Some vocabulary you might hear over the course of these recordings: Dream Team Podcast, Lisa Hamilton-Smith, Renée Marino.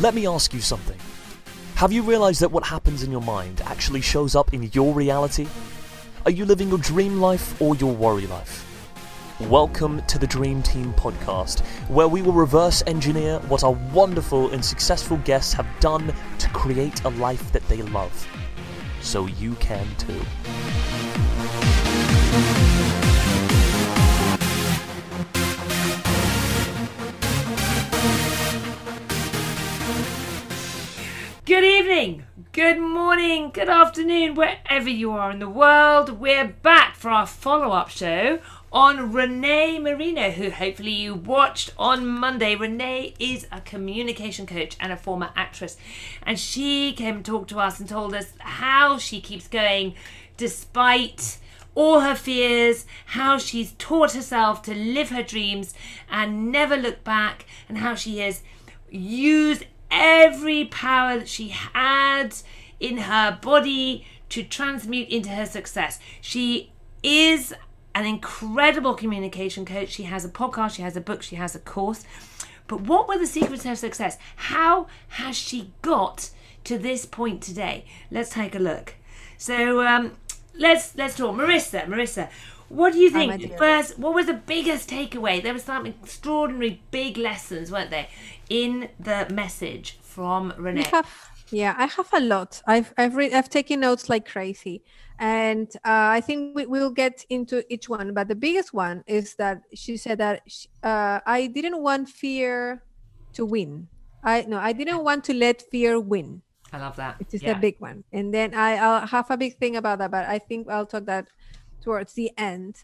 Let me ask you something. Have you realized that what happens in your mind actually shows up in your reality? Are you living your dream life or your worry life? Welcome to the Dream Team Podcast, where we will reverse engineer what our wonderful and successful guests have done to create a life that they love. So you can too. Good evening, good morning, good afternoon, wherever you are in the world. We're back for our follow-up show on Renée Marino, who hopefully you watched on Monday. Renée is a communication coach and a former actress, and she came and talked to us and told us how she keeps going despite all her fears, how she's taught herself to live her dreams and never look back, and how she has used every power that she had in her body to transmute into her success. She is an incredible communication coach. She has a podcast, she has a book, she has a course. But what were the secrets of her success? How has she got to this point today? Let's take a look. So let's talk. Marissa, what do you think? First, what was the biggest takeaway? There were some extraordinary big lessons, weren't there, in the message from Renée? I have a lot. I've taken notes like crazy, and I think we'll get into each one. But the biggest one is that she said that I didn't want fear to win. I didn't want to let fear win. I love that. It is a big one. And then I'll have a big thing about that, but I think I'll talk that towards the end.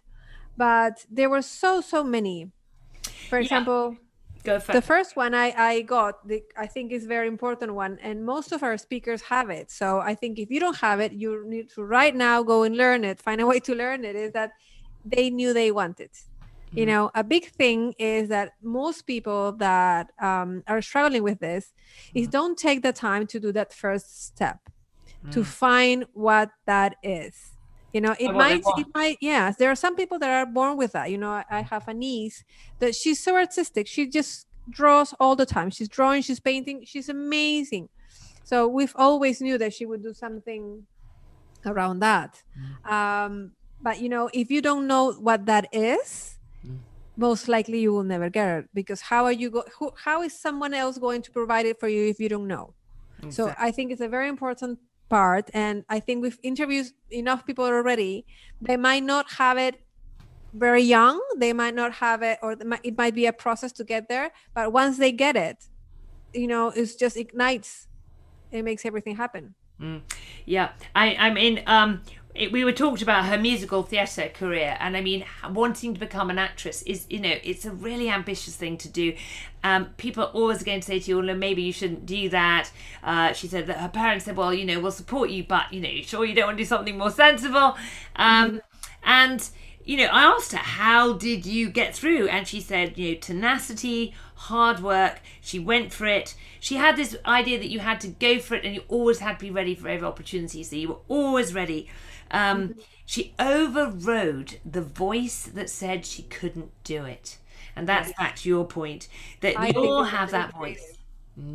But there were so many. For example, the first one I got, I think is very important one, and most of our speakers have it. So I think if you don't have it, you need to right now go and learn it, find a way to learn it, is that they knew they wanted. Mm-hmm. You know, a big thing is that most people that are struggling with this is don't take the time to do that first step to find what that is. You know, it might, yes, there are some people that are born with that. You know, I have a niece that she's so artistic. She just draws all the time. She's drawing, she's painting, she's amazing. So we've always knew that she would do something around that. Mm. But, you know, if you don't know what that is, most likely you will never get it, because how is someone else going to provide it for you if you don't know? Exactly. So I think it's a very important part, and I think we've interviewed enough people already. They might not have it very young, they might not have it, or it might be a process to get there, but once they get it, you know, it's just ignites, it makes everything happen. We were talked about her musical theatre career, and I mean, wanting to become an actress is, you know, it's a really ambitious thing to do. People are always going to say to you, well, maybe you shouldn't do that. She said that her parents said, well, you know, we'll support you, but, you know, you're sure you don't want to do something more sensible? And, you know, I asked her, how did you get through? And she said, you know, tenacity, hard work. She went for it. She had this idea that you had to go for it, and you always had to be ready for every opportunity. So you were always ready. She overrode the voice that said she couldn't do it. And that's back to your point, that we all have that voice. We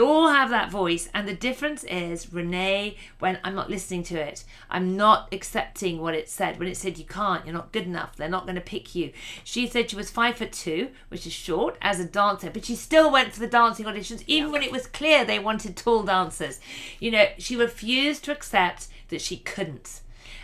all have that voice. And the difference is, Renée, when I'm not listening to it, I'm not accepting what it said. When it said, you can't, you're not good enough, they're not going to pick you. She said she was 5'2", which is short, as a dancer, but she still went for the dancing auditions, even when it was clear they wanted tall dancers. You know, she refused to accept that she couldn't.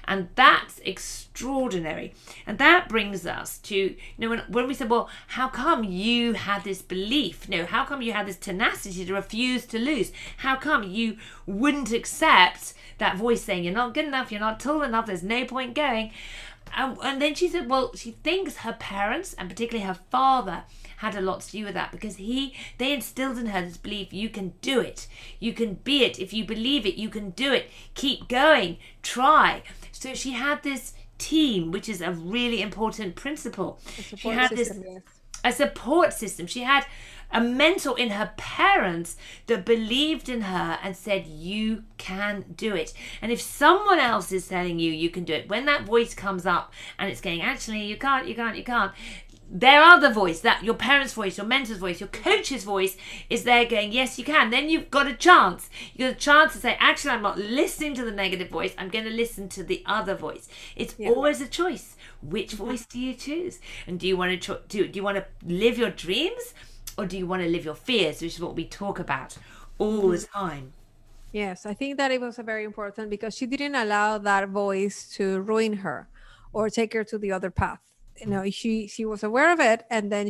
And that's extraordinary. And that brings us to, you know, when we said, well, how come you had this belief? No, how come you had this tenacity to refuse to lose? How come you wouldn't accept that voice saying you're not good enough, you're not tall enough, there's no point going? And then she said, well, she thinks her parents, and particularly her father, had a lot to do with that, because they instilled in her this belief, you can do it, you can be it, if you believe it, you can do it, keep going, try. So she had this team, which is a really important principle. She had a support system. She had a mentor in her parents that believed in her and said, you can do it. And if someone else is telling you, you can do it, when that voice comes up and it's going, actually, you can't, their other voice, that your parents' voice, your mentor's voice, your coach's voice is there going, yes, you can. Then you've got a chance. You've got a chance to say, actually, I'm not listening to the negative voice. I'm going to listen to the other voice. It's always a choice. Which voice do you choose? And do you want to do you want to live your dreams, or do you want to live your fears, which is what we talk about all the time? Yes, I think that it was very important because she didn't allow that voice to ruin her or take her to the other path. You know, she was aware of it, and then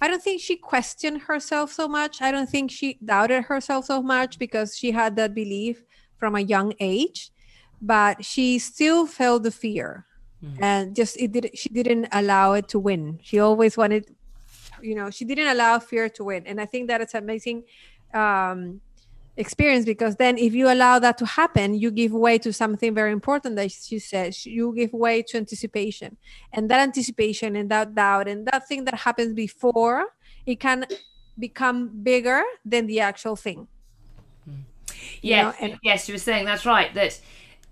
I don't think she questioned herself so much. I don't think she doubted herself so much because she had that belief from a young age, but she still felt the fear and she didn't allow it to win. She always wanted, you know, she didn't allow fear to win. And I think that it's amazing experience, because then if you allow that to happen, you give way to something very important that she says. You give way to anticipation, and that anticipation and that doubt and that thing that happens before, it can become bigger than the actual thing. Yes, you were saying that's right, that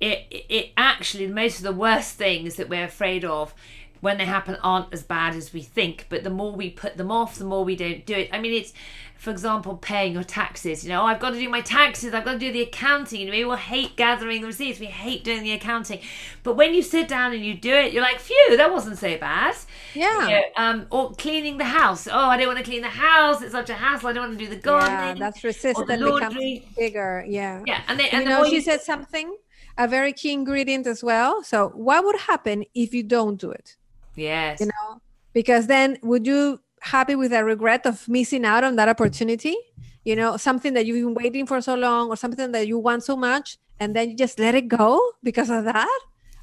it actually, most of the worst things that we're afraid of when they happen aren't as bad as we think, but the more we put them off, the more we don't do it. I mean, it's, for example, paying your taxes. You know, I've got to do my taxes, I've got to do the accounting. You know, we all hate gathering the receipts, we hate doing the accounting, but when you sit down and you do it, you're like, phew, that wasn't so bad. Yeah. You know, or cleaning the house. Oh, I don't want to clean the house, it's such a hassle, I don't want to do the gardening. Yeah, that's resistance that becomes bigger. Yeah. Yeah. She said something, a very key ingredient as well. So what would happen if you don't do it? Yes. You know, because then would you happy with a regret of missing out on that opportunity? You know, something that you've been waiting for so long, or something that you want so much, and then you just let it go because of that?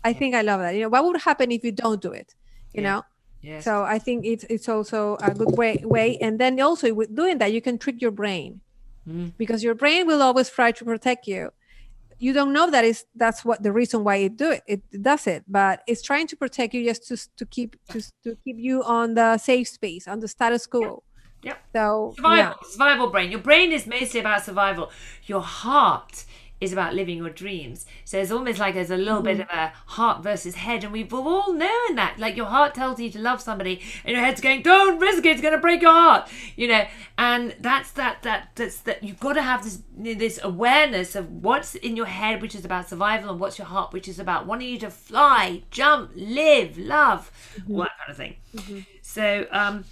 I think I love that. You know, what would happen if you don't do it? You know? Yes. So I think it's also a good way. And then also with doing that, you can trick your brain because your brain will always try to protect you. You don't know that's what the reason why it does it, but it's trying to protect you just to keep you on the safe space, on the status quo. Yep. So survival brain. Your brain is mostly about survival. Your heart is about living your dreams. So it's almost like there's a little bit of a heart versus head, and we've all known that. Like, your heart tells you to love somebody, and your head's going, "Don't risk it; it's going to break your heart." You know, and that's that. You've got to have this awareness of what's in your head, which is about survival, and what's your heart, which is about wanting you to fly, jump, live, love, all that kind of thing. Mm-hmm. So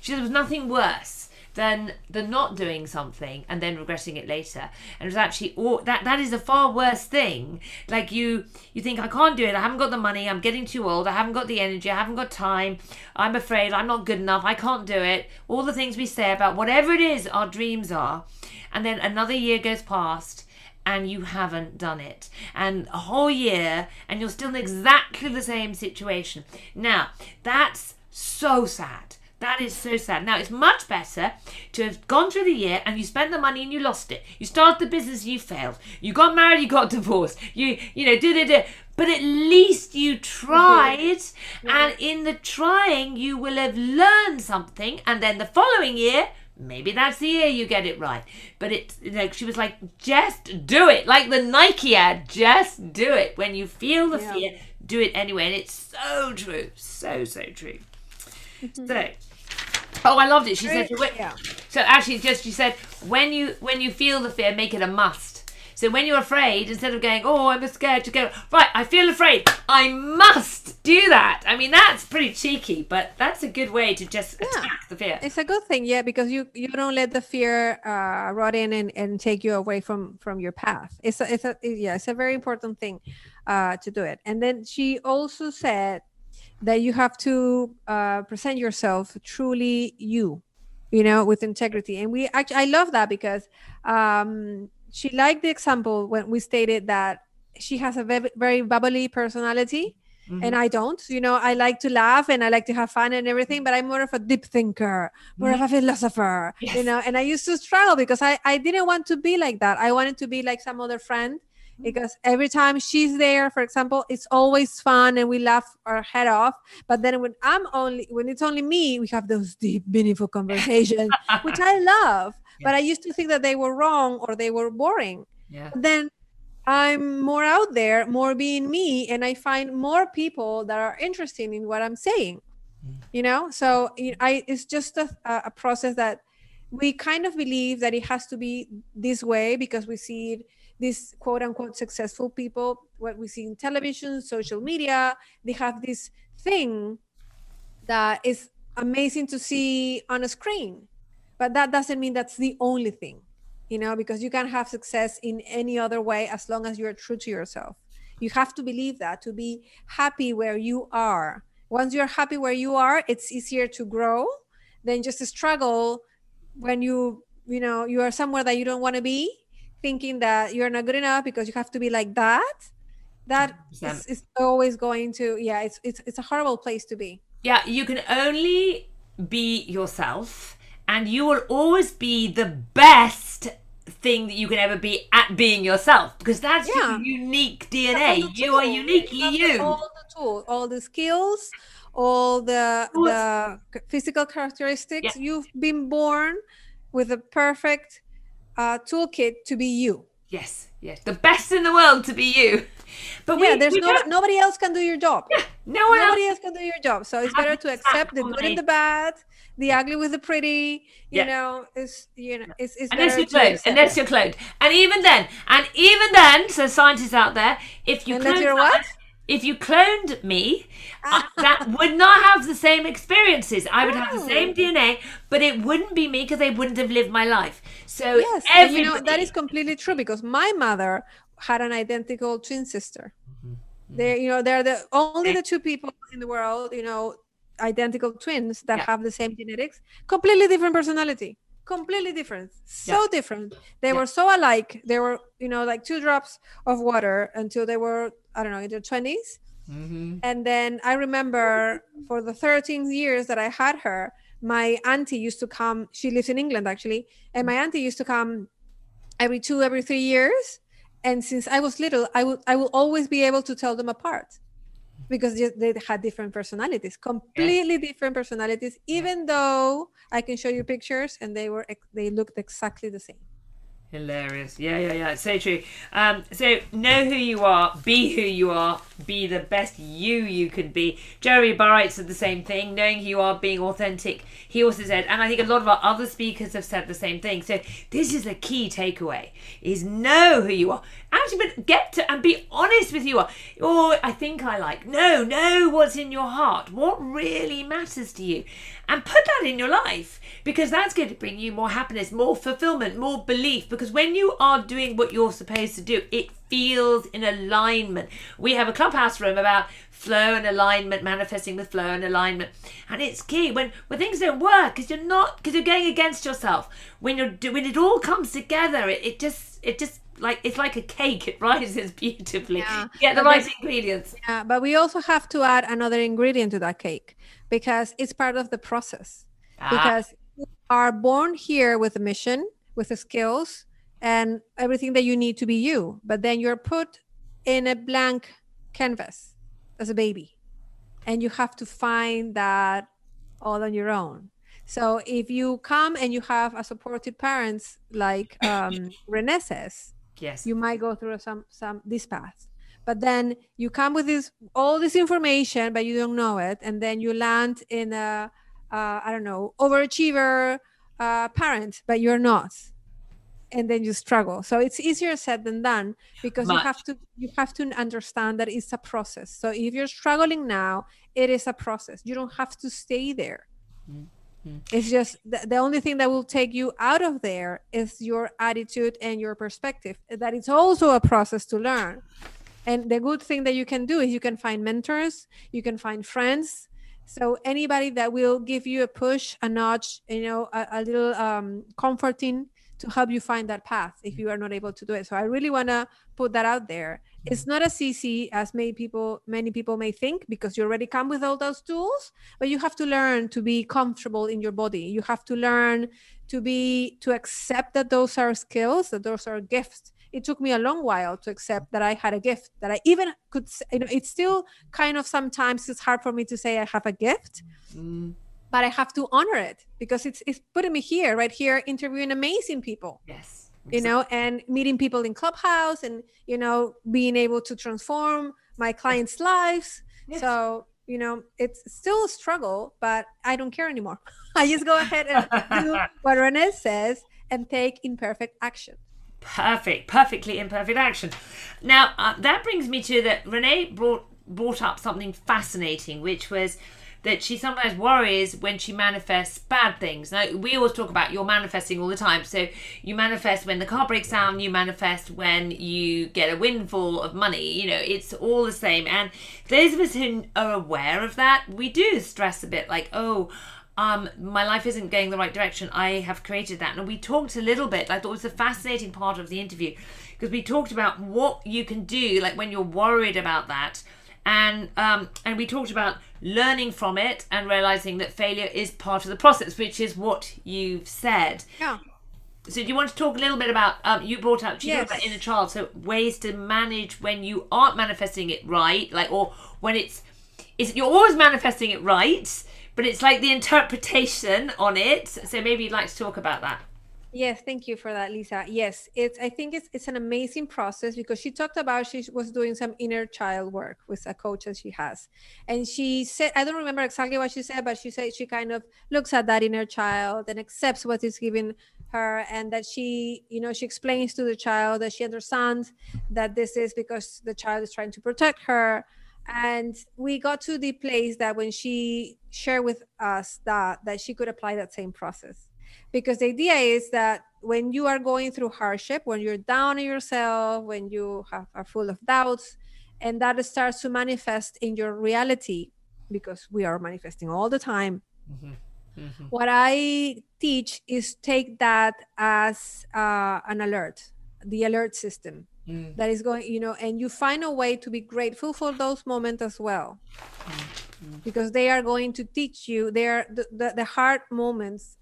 she said there was nothing worse than not doing something and then regretting it later. And it's actually that is a far worse thing. Like, you think, I can't do it, I haven't got the money, I'm getting too old, I haven't got the energy, I haven't got time, I'm afraid, I'm not good enough, I can't do it. All the things we say about whatever it is our dreams are, and then another year goes past and you haven't done it, and a whole year, and you're still in exactly the same situation. Now, that's so sad. That is so sad. Now, it's much better to have gone through the year and you spent the money and you lost it. You started the business and you failed. You got married, you got divorced. You know. But at least you tried, and in the trying, you will have learned something. And then the following year, maybe that's the year you get it right. But it's like, she was like, just do it. Like the Nike ad, just do it. When you feel the fear, do it anyway. And it's so true. So, so true. So. Oh, I loved it. She said, so actually, she said, when you feel the fear, make it a must. So when you're afraid, instead of going, oh, I'm scared to go, right, I feel afraid, I must do that. I mean, that's pretty cheeky, but that's a good way to just attack the fear. It's a good thing, because you don't let the fear rot in and take you away from your path. It's a very important thing to do it. And then she also said that you have to present yourself truly you know, with integrity. And I love that because she liked the example when we stated that she has a very, very bubbly personality and I don't. You know, I like to laugh and I like to have fun and everything, but I'm more of a deep thinker, more of a philosopher, you know, and I used to struggle because I didn't want to be like that. I wanted to be like some other friend. Because every time she's there, for example, it's always fun and we laugh our head off. But then when it's only me, we have those deep, meaningful conversations, which I love. Yes. But I used to think that they were wrong or they were boring. Yeah. Then I'm more out there, more being me, and I find more people that are interested in what I'm saying, you know? So it's just a process that we kind of believe that it has to be this way because we see these quote unquote successful people, what we see in television, social media, they have this thing that is amazing to see on a screen, but that doesn't mean that's the only thing. You know, because you can have success in any other way as long as you are true to yourself. You have to believe that, to be happy where you are. Once you're happy where you are, it's easier to grow than just to struggle when you are somewhere that you don't want to be, thinking that you're not good enough because you have to be like that. That is always going to, it's a horrible place to be. Yeah, you can only be yourself, and you will always be the best thing that you can ever be at being yourself, because that's your unique DNA. You are uniquely you. All the tools, all the skills, all the physical characteristics. Yeah. You've been born with a perfect toolkit to be you. Yes, the best in the world to be you. But nobody else can do your job. Yeah, nobody else can do your job. So it's better to accept the good and the bad, the ugly with the pretty. It's unless you're cloned. And even then, so scientists out there, if you cloned me, that would not have the same experiences. I would have the same DNA, but it wouldn't be me because I wouldn't have lived my life. So that is completely true, because my mother had an identical twin sister. Mm-hmm. They're the two people in the world, identical twins that have the same genetics, completely different personality, completely different. So different. They were so alike. They were, like two drops of water until they were, I don't know, in their 20s. Mm-hmm. And then I remember for the 13 years that I had her, my auntie used to come, she lives in England actually, and my auntie used to come every 3 years. And since I was little, I will always be able to tell them apart, because they had different personalities, completely different personalities, even though I can show you pictures and they looked exactly the same. Hilarious. Yeah. So true. So know who you are, be who you are, be the best you can be. Jerry Barrett said the same thing, knowing who you are, being authentic. He also said, and I think a lot of our other speakers have said the same thing. So this is the key takeaway, is know who you are. Actually, but get to and be honest with who you are. Or I think I like. No, know what's in your heart. What really matters to you. And put that in your life, because that's going to bring you more happiness, more fulfillment, more belief. Because when you are doing what you're supposed to do, it feels in alignment. We have a clubhouse room about flow and alignment, manifesting with flow and alignment. And it's key when things don't work, because you're going against yourself. When it all comes together, it just like, it's like a cake, it rises beautifully. Yeah. You get the right ingredients. Yeah, but we also have to add another ingredient to that cake, because it's part of the process. Because you are born here with a mission, with the skills and everything that you need to be you, but then you're put in a blank canvas as a baby, and you have to find that all on your own. So if you come and you have a supportive parents like Renée says, you might go through this path, but then you come with all this information, but you don't know it, and then you land in a overachiever parent, but you're not, and then you struggle. So it's easier said than done, because you have to understand that it's a process. So if you're struggling now, it is a process. You don't have to stay there. Mm-hmm. It's just the only thing that will take you out of there is your attitude and your perspective, that it's also a process to learn. And the good thing that you can do is you can find mentors, you can find friends. So anybody that will give you a push, a nudge, a little comforting to help you find that path if you are not able to do it. So I really want to put that out there. It's not as easy as many people may think, because you already come with all those tools, but you have to learn to be comfortable in your body. You have to learn to accept that those are skills, that those are gifts. It took me a long while to accept that I had a gift, that I even could, it's still kind of, sometimes it's hard for me to say I have a gift, but I have to honor it, because it's putting me here, right here, interviewing amazing people. Yes. you know, and meeting people in Clubhouse and, you know, being able to transform my clients' lives. Yes. So, you know, it's still a struggle, but I don't care anymore. I just go ahead and do what Renée says and take imperfect action. Perfect. Perfectly imperfect action. Now, that brings me to that Renée brought up something fascinating, which was that she sometimes worries when she manifests bad things. Now, we always talk about you're manifesting all the time. So you manifest when the car breaks down, you manifest when you get a windfall of money. You know, it's all the same. And those of us who are aware of that, we do stress a bit like, oh, my life isn't going the right direction. I have created that. And we talked a little bit, I thought it was a fascinating part of the interview, because we talked about what you can do, like when you're worried about that. And we talked about learning from it and realizing that failure is part of the process, which is what you've said. Yeah. So do you want to talk a little bit about, you brought up, yes, talked about inner child, so ways to manage when you aren't manifesting it right, like, or when it's you're always manifesting it right, but it's like the interpretation on it. So maybe you'd like to talk about that. Yes, thank you for that, Lisa. Yes, I think it's an amazing process, because she talked about she was doing some inner child work with a coach that she has. And she said, I don't remember exactly what she said, but she said she kind of looks at that inner child and accepts what is given her, and that she, you know, she explains to the child that she understands that this is because the child is trying to protect her. And we got to the place that when she shared with us that she could apply that same process. Because the idea is that when you are going through hardship, when you're down on yourself, when you are full of doubts, and that starts to manifest in your reality, because we are manifesting all the time. Mm-hmm. Mm-hmm. What I teach is take that as an alert, the alert system that is going, you know, and you find a way to be grateful for those moments as well. Mm. Because they are going to teach you, they are the hard moments,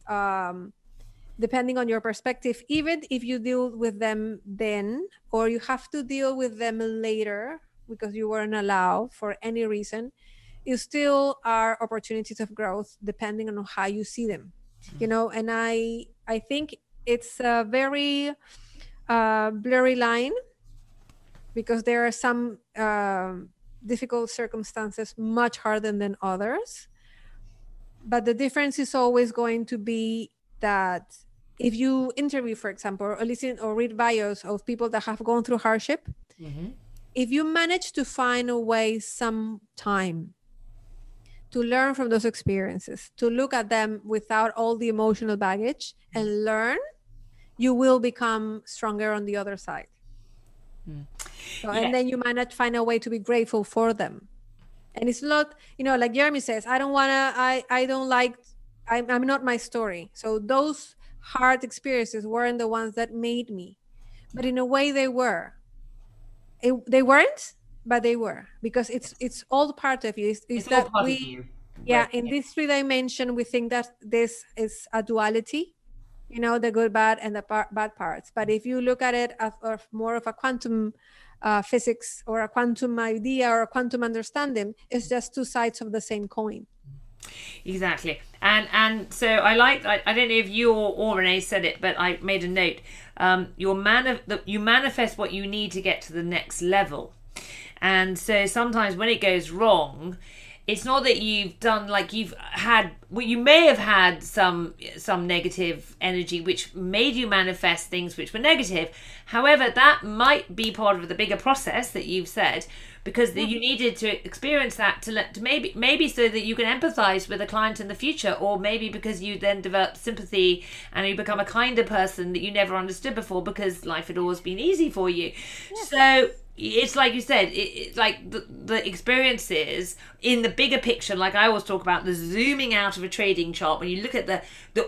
depending on your perspective, even if you deal with them then, or you have to deal with them later because you weren't allowed for any reason, you still are opportunities of growth depending on how you see them. You know, and I think it's a very blurry line, because there are some difficult circumstances much harder than others, but the difference is always going to be that if you interview, for example, or listen or read bios of people that have gone through hardship, mm-hmm, if you manage to find a way some time to learn from those experiences, to look at them without all the emotional baggage and learn, you will become stronger on the other side. So, yeah. And then you might not find a way to be grateful for them. And it's not, you know, like Jeremy says, I'm not my story. So those hard experiences weren't the ones that made me, but in a way they were. They weren't, but they were, because it's all part of you. It's that all part of you. Yeah. Right. In this three dimension, we think that this is a duality. You know, the good, bad, and the bad parts. But if you look at it as more of a quantum physics, or a quantum idea, or a quantum understanding, it's just two sides of the same coin. Exactly. And so I like, I don't know if you or Renée said it, but I made a note. You manifest what you need to get to the next level. And so sometimes when it goes wrong, it's not that you've done, like you've had, well, you may have had some negative energy which made you manifest things which were negative. However, that might be part of the bigger process that you've said, because you needed to experience that to maybe so that you can empathize with a client in the future, or maybe because you then develop sympathy and you become a kinder person that you never understood before because life had always been easy for you. Yes. So it's like you said, it's like the experiences in the bigger picture, like I always talk about the zooming out of a trading chart. When you look at the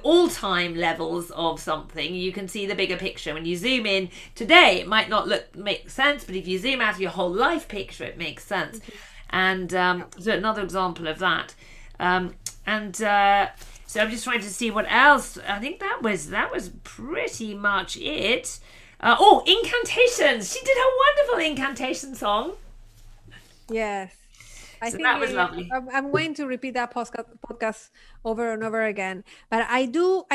all-time levels of something, you can see the bigger picture. When you zoom in today, it might not make sense, but if you zoom out of your whole life picture, it makes sense. Mm-hmm. And so another example of that. So I'm just trying to see what else. I think that was pretty much it. Incantations. She did a wonderful incantation song. Yes. I think that was lovely. I'm going to repeat that podcast over and over again. But I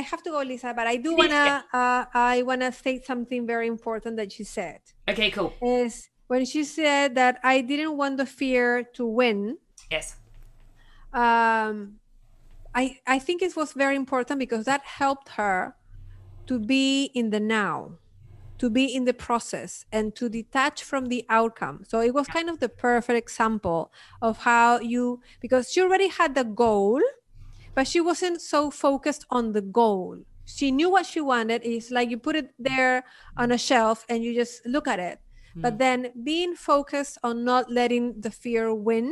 have to go, Lisa, but I do want to I want to state something very important that she said. Okay, cool. Is when she said that I didn't want the fear to win. Yes. I think it was very important because that helped her to be in the now, to be in the process, and to detach from the outcome. So it was kind of the perfect example of how you, because she already had the goal, but she wasn't so focused on the goal. She knew what she wanted. It's like you put it there on a shelf and you just look at it. Mm. But then being focused on not letting the fear win,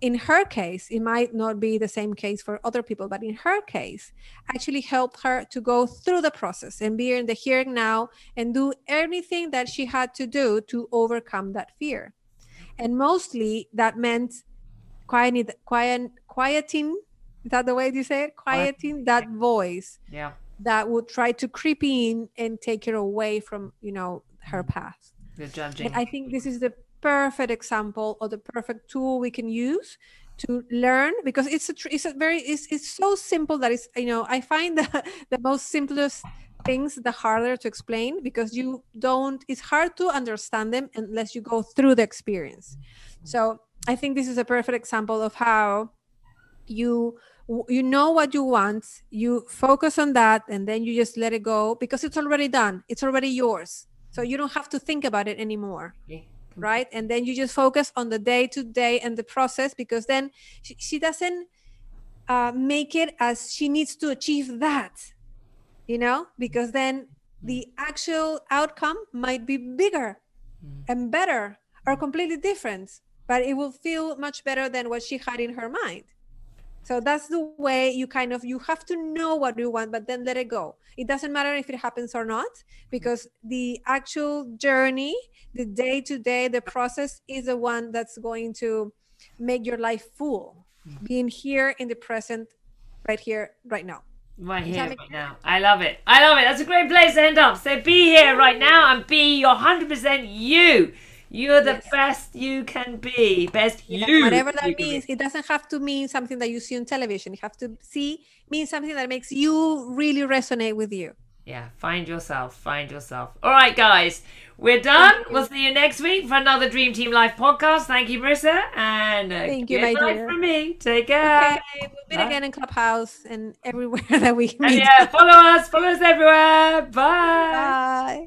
in her case, it might not be the same case for other people, but in her case, actually helped her to go through the process and be in the here and now and do everything that she had to do to overcome that fear. And mostly that meant quieting, is that the way you say it? Quieting that voice that would try to creep in and take her away from, you know, her path. The judging. And I think this is the perfect example or the perfect tool we can use to learn, because it's so simple that it's, you know, I find the most simplest things the harder to explain, because it's hard to understand them unless you go through the experience. So I think this is a perfect example of how you know what you want, you focus on that, and then you just let it go because it's already done, it's already yours, so you don't have to think about it anymore. Okay. Right? And then you just focus on the day to day and the process, because then she doesn't make it as she needs to achieve that, you know, because then the actual outcome might be bigger and better or completely different, but it will feel much better than what she had in her mind. So that's the way you have to know what you want, but then let it go. It doesn't matter if it happens or not, because the actual journey, the day to day, the process is the one that's going to make your life full. Being here in the present, right here, right now. Right here, right now. I love it. I love it. That's a great place to end up. So be here right now and be your 100% you. You're the best you can be. Best you. Whatever that means, it doesn't have to mean something that you see on television. You have to mean something that makes you really resonate with you. Yeah, find yourself. Find yourself. All right, guys, we're done. We'll see you next week for another Dream Team Life podcast. Thank you, Marissa, and thank you, my dear. From me. Take care. Okay, we'll meet again in Clubhouse and everywhere that we meet. And yeah, follow us everywhere. Bye. Bye.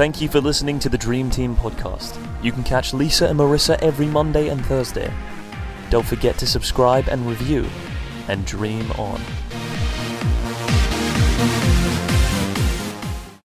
Thank you for listening to the Dream Team Podcast. You can catch Lisa and Marissa every Monday and Thursday. Don't forget to subscribe and review, and dream on.